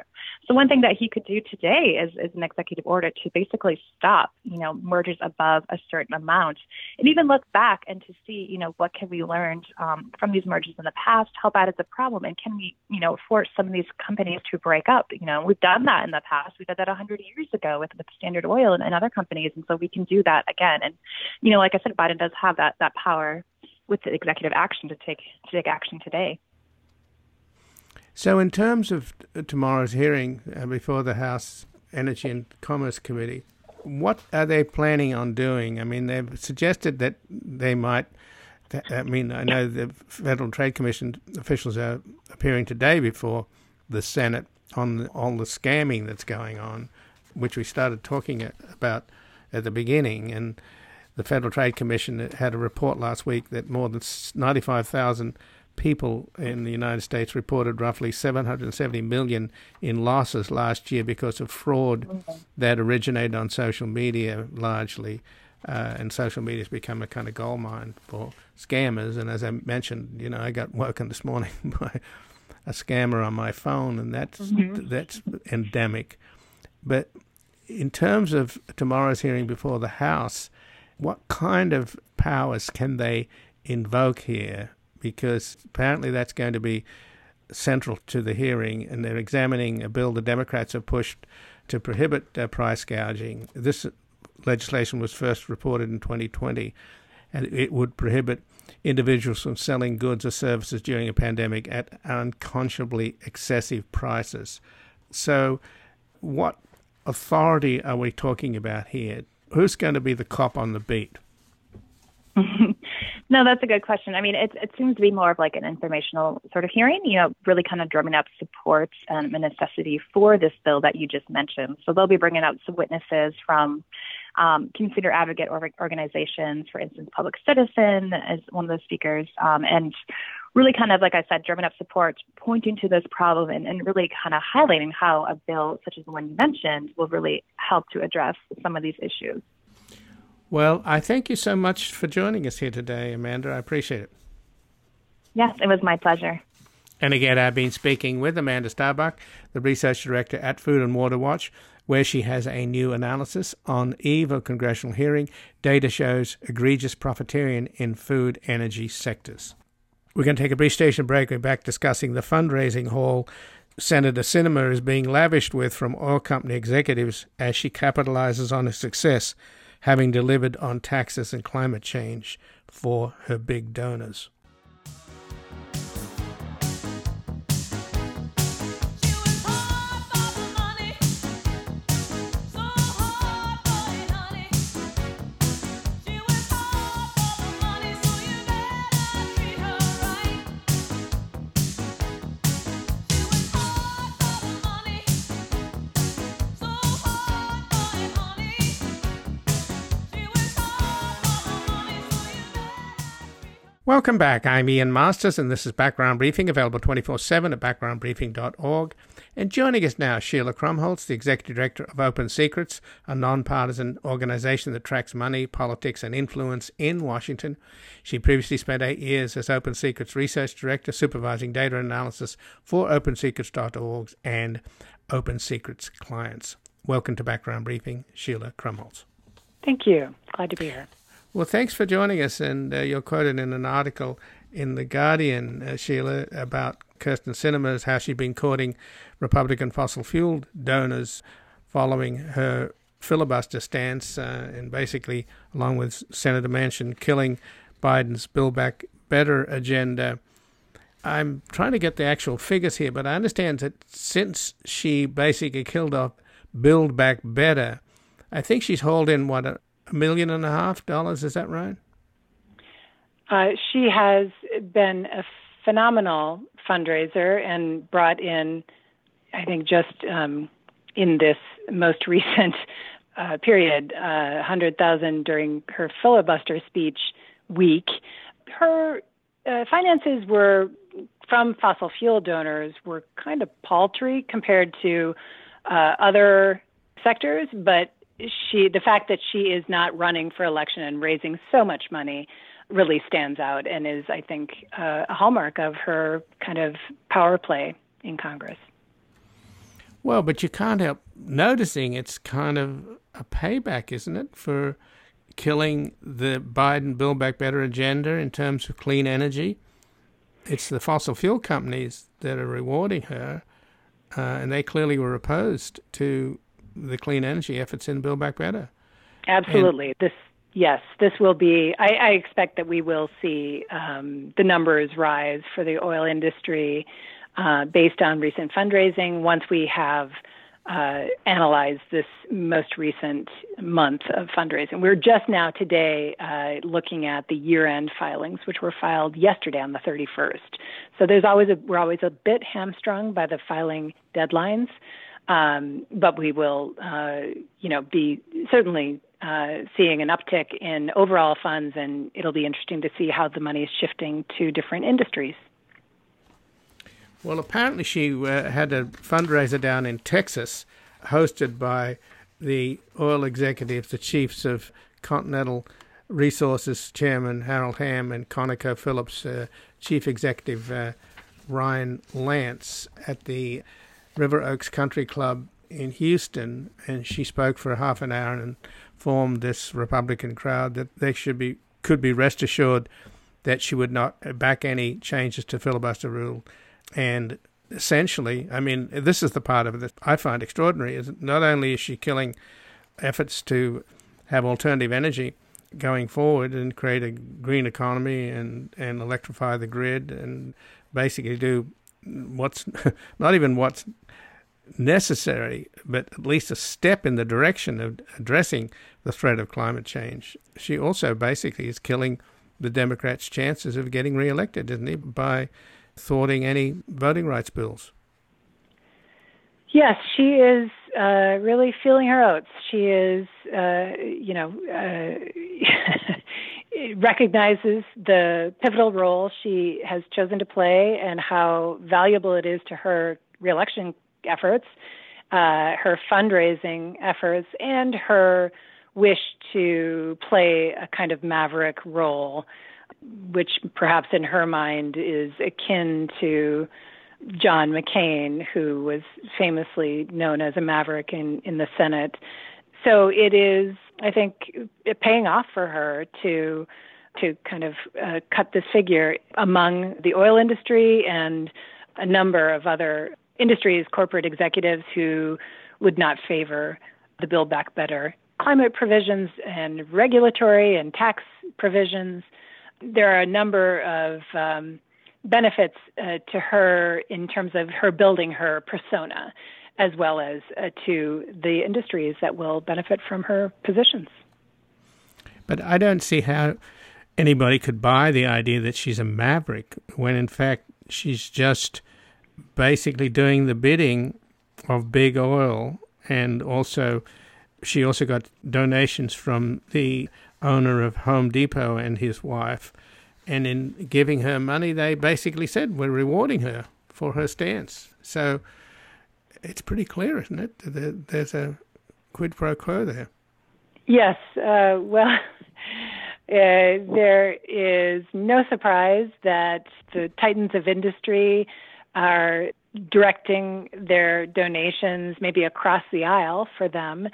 So one thing that he could do today is, is an executive order to basically stop, you know, mergers above a certain amount, and even look back and to see, you know, what can we learn um, from these mergers in the past? How bad is the problem? And can we, you know, force some of these companies to break up? You know, we've done that in the past. We did that one hundred years ago with, with Standard Oil and, and other companies. And so we can do that again. And, you know, like I said, Biden does have that, that power with the executive action to take, to take action today. So in terms of tomorrow's hearing before the House Energy and Commerce Committee, what are they planning on doing? I mean, they've suggested that they might, I mean, I know the Federal Trade Commission officials are appearing today before the Senate on all the scamming that's going on, which we started talking about at the beginning. And the Federal Trade Commission had a report last week that more than ninety-five thousand people in the United States reported roughly seven hundred seventy million dollars in losses last year because of fraud that originated on social media largely. Uh, and social media has become a kind of goldmine for scammers. And as I mentioned, you know, I got woken this morning by a scammer on my phone, and that's mm-hmm. that's endemic. But in terms of tomorrow's hearing before the House, what kind of powers can they invoke here? Because apparently that's going to be central to the hearing, and they're examining a bill the Democrats have pushed to prohibit uh, price gouging. This legislation was first reported in twenty twenty, and it would prohibit individuals from selling goods or services during a pandemic at unconscionably excessive prices. So what authority are we talking about here? Who's going to be the cop on the beat? No, that's a good question. I mean, it, it seems to be more of like an informational sort of hearing, you know, really kind of drumming up support and the necessity for this bill that you just mentioned. So they'll be bringing out some witnesses from um, consumer advocate organizations, for instance, Public Citizen as one of the speakers, um, and really kind of, like I said, drumming up support, pointing to this problem and, and really kind of highlighting how a bill such as the one you mentioned will really help to address some of these issues. Well, I thank you so much for joining us here today, Amanda. I appreciate it. Yes, it was my pleasure. And again, I've been speaking with Amanda Starbuck, the research director at Food and Water Watch, where she has a new analysis on eve of congressional hearing. Data shows egregious profiteering in food energy sectors. We're going to take a brief station break. We're back discussing the fundraising haul Senator Sinema is being lavished with from oil company executives as she capitalizes on her success, having delivered on taxes and climate change for her big donors. Welcome back. I'm Ian Masters, and this is Background Briefing, available twenty-four seven at background briefing dot org. And joining us now, Sheila Krumholz, the Executive Director of Open Secrets, a nonpartisan organization that tracks money, politics, and influence in Washington. She previously spent eight years as Open Secrets Research Director, supervising data analysis for open secrets dot org and Open Secrets clients. Welcome to Background Briefing, Sheila Krumholz. Thank you. Glad to be here. Well, thanks for joining us, and uh, you're quoted in an article in The Guardian, uh, Sheila, about Kyrsten Sinema, how she'd been courting Republican fossil fuel donors following her filibuster stance, uh, and basically, along with Senator Manchin, killing Biden's Build Back Better agenda. I'm trying to get the actual figures here, but I understand that since she basically killed off Build Back Better, I think she's hauled in, what, a A million and a half dollars, is that right? Uh, she has been a phenomenal fundraiser and brought in, I think just um, in this most recent uh, period, uh, one hundred thousand during her filibuster speech week. Her uh, finances were from fossil fuel donors were kind of paltry compared to uh, other sectors, but She, the fact that she is not running for election and raising so much money really stands out and is, I think, uh, a hallmark of her kind of power play in Congress. Well, but you can't help noticing it's kind of a payback, isn't it, for killing the Biden Build Back Better agenda in terms of clean energy? It's the fossil fuel companies that are rewarding her, uh, and they clearly were opposed to the clean energy efforts in Build Back Better. Absolutely. And this, yes, this will be, I, I expect that we will see um, the numbers rise for the oil industry uh, based on recent fundraising once we have uh, analyzed this most recent month of fundraising. We're just now today uh, looking at the year-end filings, which were filed yesterday on the thirty-first. So there's always a, we're always a bit hamstrung by the filing deadlines. Um, but we will, uh, you know, be certainly uh, seeing an uptick in overall funds, and it'll be interesting to see how the money is shifting to different industries. Well, apparently she uh, had a fundraiser down in Texas hosted by the oil executives, the chiefs of Continental Resources Chairman Harold Hamm and ConocoPhillips uh, Chief Executive uh, Ryan Lance at the River Oaks Country Club in Houston, and she spoke for half an hour and informed this Republican crowd that they should be could be rest assured that she would not back any changes to filibuster rule. And essentially, I mean, this is the part of it that I find extraordinary, is not only is she killing efforts to have alternative energy going forward and create a green economy and, and electrify the grid and basically do what's not even what's necessary, but at least a step in the direction of addressing the threat of climate change. She also basically is killing the Democrats' chances of getting reelected, isn't it, by thwarting any voting rights bills. Yes, she is uh, really feeling her oats. She is, uh, you know, uh, recognizes the pivotal role she has chosen to play and how valuable it is to her reelection efforts, uh, her fundraising efforts, and her wish to play a kind of maverick role, which perhaps in her mind is akin to John McCain, who was famously known as a maverick in, in the Senate. So it is, I think, paying off for her to to kind of uh, cut this figure among the oil industry and a number of other industries, corporate executives who would not favor the Build Back Better climate provisions and regulatory and tax provisions. There are a number of um, benefits uh, to her in terms of her building her persona, as well as uh, to the industries that will benefit from her positions. But I don't see how anybody could buy the idea that she's a maverick when, in fact, she's just basically doing the bidding of big oil. And also, she also got donations from the owner of Home Depot and his wife And in giving her money, they basically said, we're rewarding her for her stance. So it's pretty clear, isn't it? There's a quid pro quo there. Yes. Uh, well, uh, there is no surprise that the titans of industry are directing their donations maybe across the aisle for them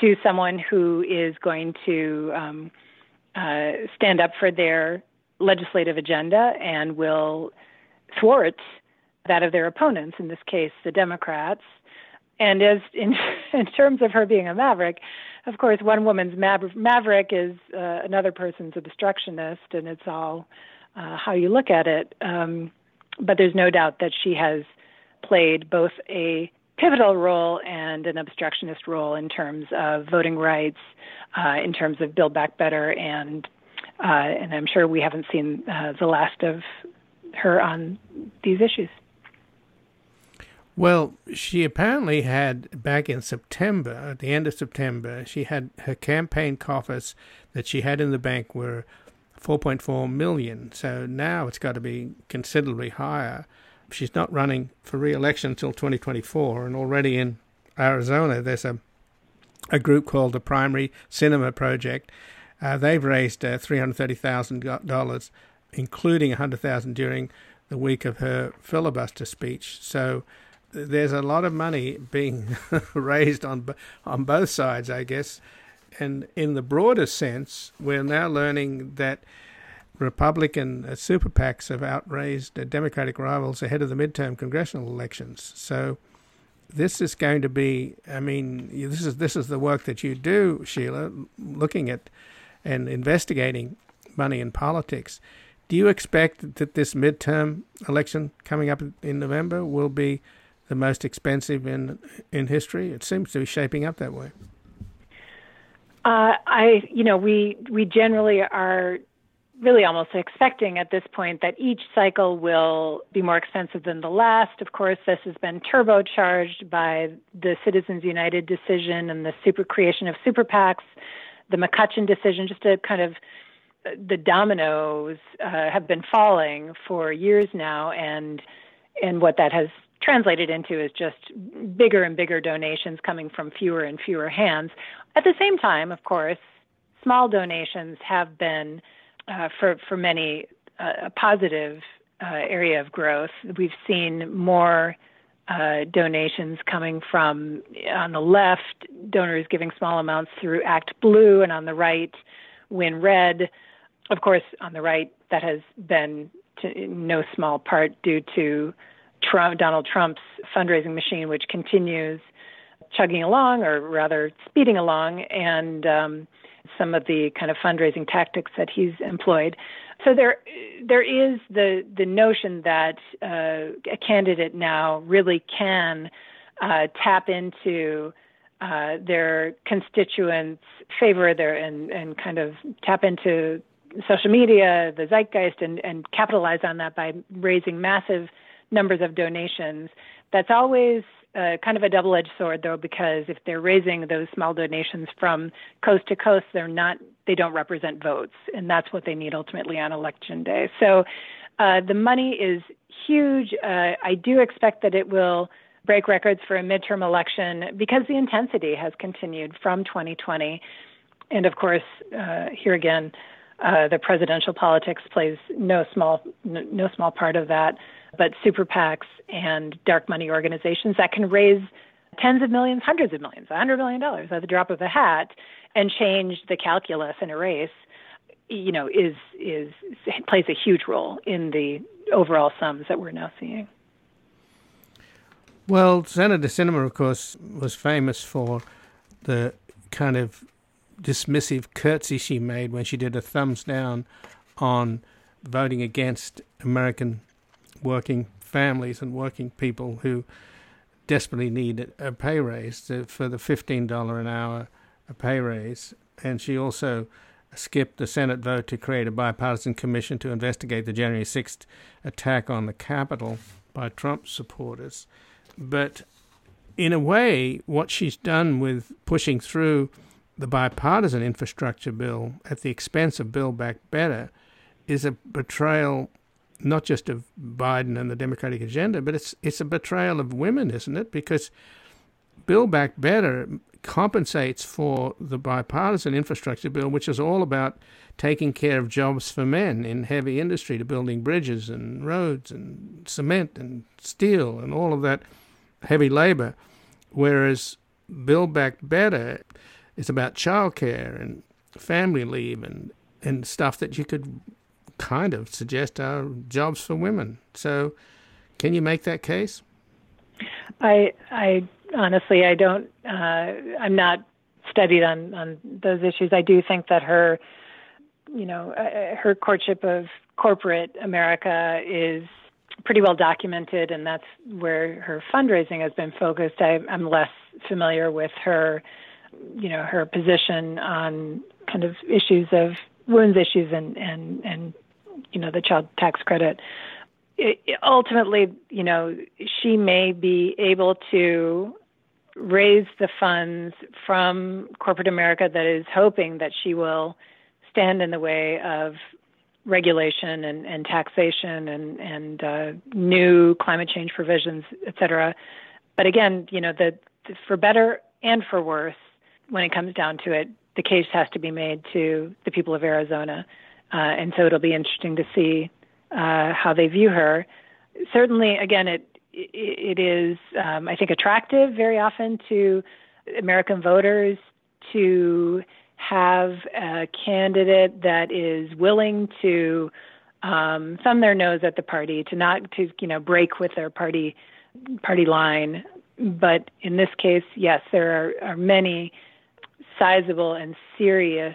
to someone who is going to um, uh, stand up for their legislative agenda and will thwart that of their opponents, in this case, the Democrats. And as in, in terms of her being a maverick, of course, one woman's maverick is uh, another person's obstructionist, and it's all uh, how you look at it. Um, but there's no doubt that she has played both a pivotal role and an obstructionist role in terms of voting rights, uh, in terms of Build Back Better, and uh, and I'm sure we haven't seen uh, the last of her on these issues. Well, she apparently had, back in September, at the end of September, she had her campaign coffers that she had in the bank were four point four million dollars. So now it's got to be considerably higher. She's not running for re-election until twenty twenty-four, and already in Arizona there's a a group called the Primary Cinema Project. Uh, they've raised uh, three hundred thirty thousand dollars, including one hundred thousand dollars during the week of her filibuster speech. So there's a lot of money being raised on on both sides, I guess. And in the broader sense, we're now learning that Republican super PACs have outraised Democratic rivals ahead of the midterm congressional elections. So this is going to be, I mean, this is this is the work that you do, Sheila, looking at and investigating money in politics. Do you expect that this midterm election coming up in November will be the most expensive in in history? It seems to be shaping up that way. Uh, I, you know, we we generally are really almost expecting at this point that each cycle will be more expensive than the last. Of course, this has been turbocharged by the Citizens United decision and the super creation of super PACs, the McCutcheon decision, just a kind of the dominoes uh, have been falling for years now. And, and what that has translated into is just bigger and bigger donations coming from fewer and fewer hands. At the same time, of course, small donations have been Uh, for, for many, uh, a positive uh, area of growth. We've seen more uh, donations coming from, on the left, donors giving small amounts through Act Blue, and on the right, Win Red. Of course, on the right, that has been to, in no small part due to Trump, Donald Trump's fundraising machine, which continues chugging along, or rather speeding along, and um, some of the kind of fundraising tactics that he's employed. So there there is the, the notion that uh, a candidate now really can uh, tap into uh, their constituents' favor there and, and kind of tap into social media, the zeitgeist, and, and capitalize on that by raising massive numbers of donations. That's always Uh, kind of a double-edged sword, though, because if they're raising those small donations from coast to coast, they're not, they don't represent votes, and that's what they need ultimately on election day. So uh, the money is huge. Uh, I do expect that it will break records for a midterm election because the intensity has continued from twenty twenty. And, of course, uh, here again, uh, the presidential politics plays no small, n- no small part of that. But super PACs and dark money organizations that can raise tens of millions, hundreds of millions, one hundred million dollars at the drop of a hat and change the calculus in a race, you know, is is plays a huge role in the overall sums that we're now seeing. Well, Senator Sinema, of course, was famous for the kind of dismissive curtsy she made when she did a thumbs down on voting against American working families and working people who desperately need a pay raise for the fifteen dollars an hour pay raise. And she also skipped the Senate vote to create a bipartisan commission to investigate the January sixth attack on the Capitol by Trump supporters. But in a way, what she's done with pushing through the bipartisan infrastructure bill at the expense of Build Back Better is a betrayal not just of Biden and the Democratic agenda, but it's it's a betrayal of women, isn't it? Because Build Back Better compensates for the bipartisan infrastructure bill, which is all about taking care of jobs for men in heavy industry, to building bridges and roads and cement and steel and all of that heavy labor. Whereas Build Back Better is about childcare and family leave and, and stuff that you could kind of suggest are jobs for women. So can you make that case? I I honestly, I don't, uh, I'm not studied on, on those issues. I do think that her, you know, uh, her courtship of corporate America is pretty well documented, and that's where her fundraising has been focused. I, I'm less familiar with her, you know, her position on kind of issues of women's issues and, and, and you know, the child tax credit. It, ultimately, you know, she may be able to raise the funds from corporate America that is hoping that she will stand in the way of regulation and, and taxation and, and uh, new climate change provisions, et cetera. But again, you know, the, the, for better and for worse, when it comes down to it, the case has to be made to the people of Arizona. Uh, and so it'll be interesting to see uh, how they view her. Certainly, again, it it is, um, I think, attractive very often to American voters to have a candidate that is willing to um, thumb their nose at the party, to not to you know break with their party party line. But in this case, yes, there are, are many sizable and serious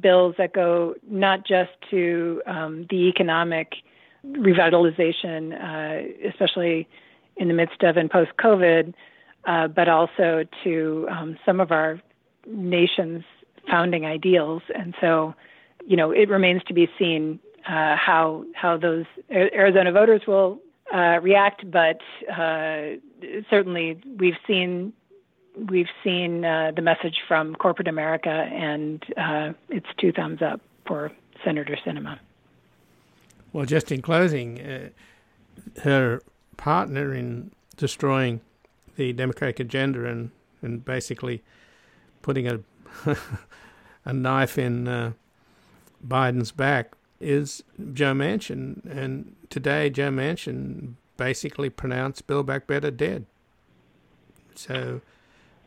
bills that go not just to um, the economic revitalization, uh, especially in the midst of and post-COVID, uh, but also to um, some of our nation's founding ideals. And so, you know, it remains to be seen uh, how how those Arizona voters will uh, react. But uh, certainly, we've seen we've seen uh, the message from corporate America, and uh, it's two thumbs up for Senator Sinema. Well, just in closing, uh, her partner in destroying the Democratic agenda and and basically putting a a knife in uh, Biden's back is Joe Manchin. And today Joe Manchin basically pronounced Build Back Better dead. So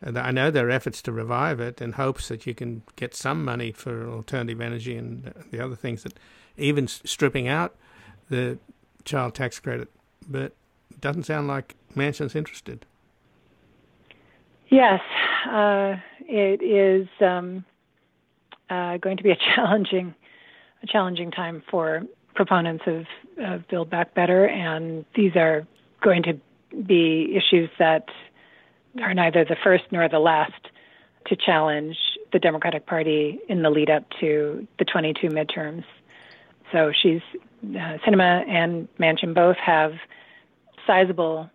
and I know there are efforts to revive it in hopes that you can get some money for alternative energy and the other things, that even stripping out the child tax credit. But it doesn't sound like Manchin's interested. Yes, uh, it is um, uh, going to be a challenging, a challenging time for proponents of, of Build Back Better, and these are going to be issues that are neither the first nor the last to challenge the Democratic Party in the lead up to the twenty-two midterms. So she's uh, Sinema and Manchin both have sizable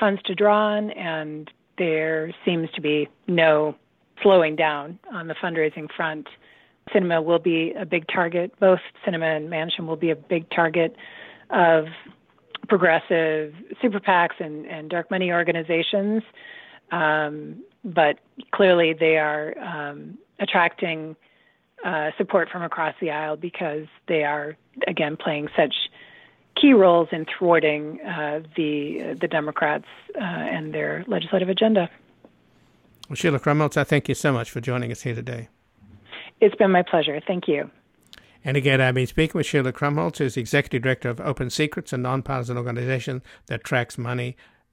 funds to draw on, and there seems to be no slowing down on the fundraising front. Sinema will be a big target. Both Sinema and Manchin will be a big target of progressive super PACs and, and dark money organizations. Um, but clearly they are um, attracting uh, support from across the aisle because they are, again, playing such key roles in thwarting uh, the uh, the Democrats uh, and their legislative agenda. Well, Sheila Krumholz, I thank you so much for joining us here today. It's been my pleasure. Thank you. And again, I've been speaking with Sheila Krumholz, who's Executive Director of Open Secrets, a nonpartisan organization that tracks money,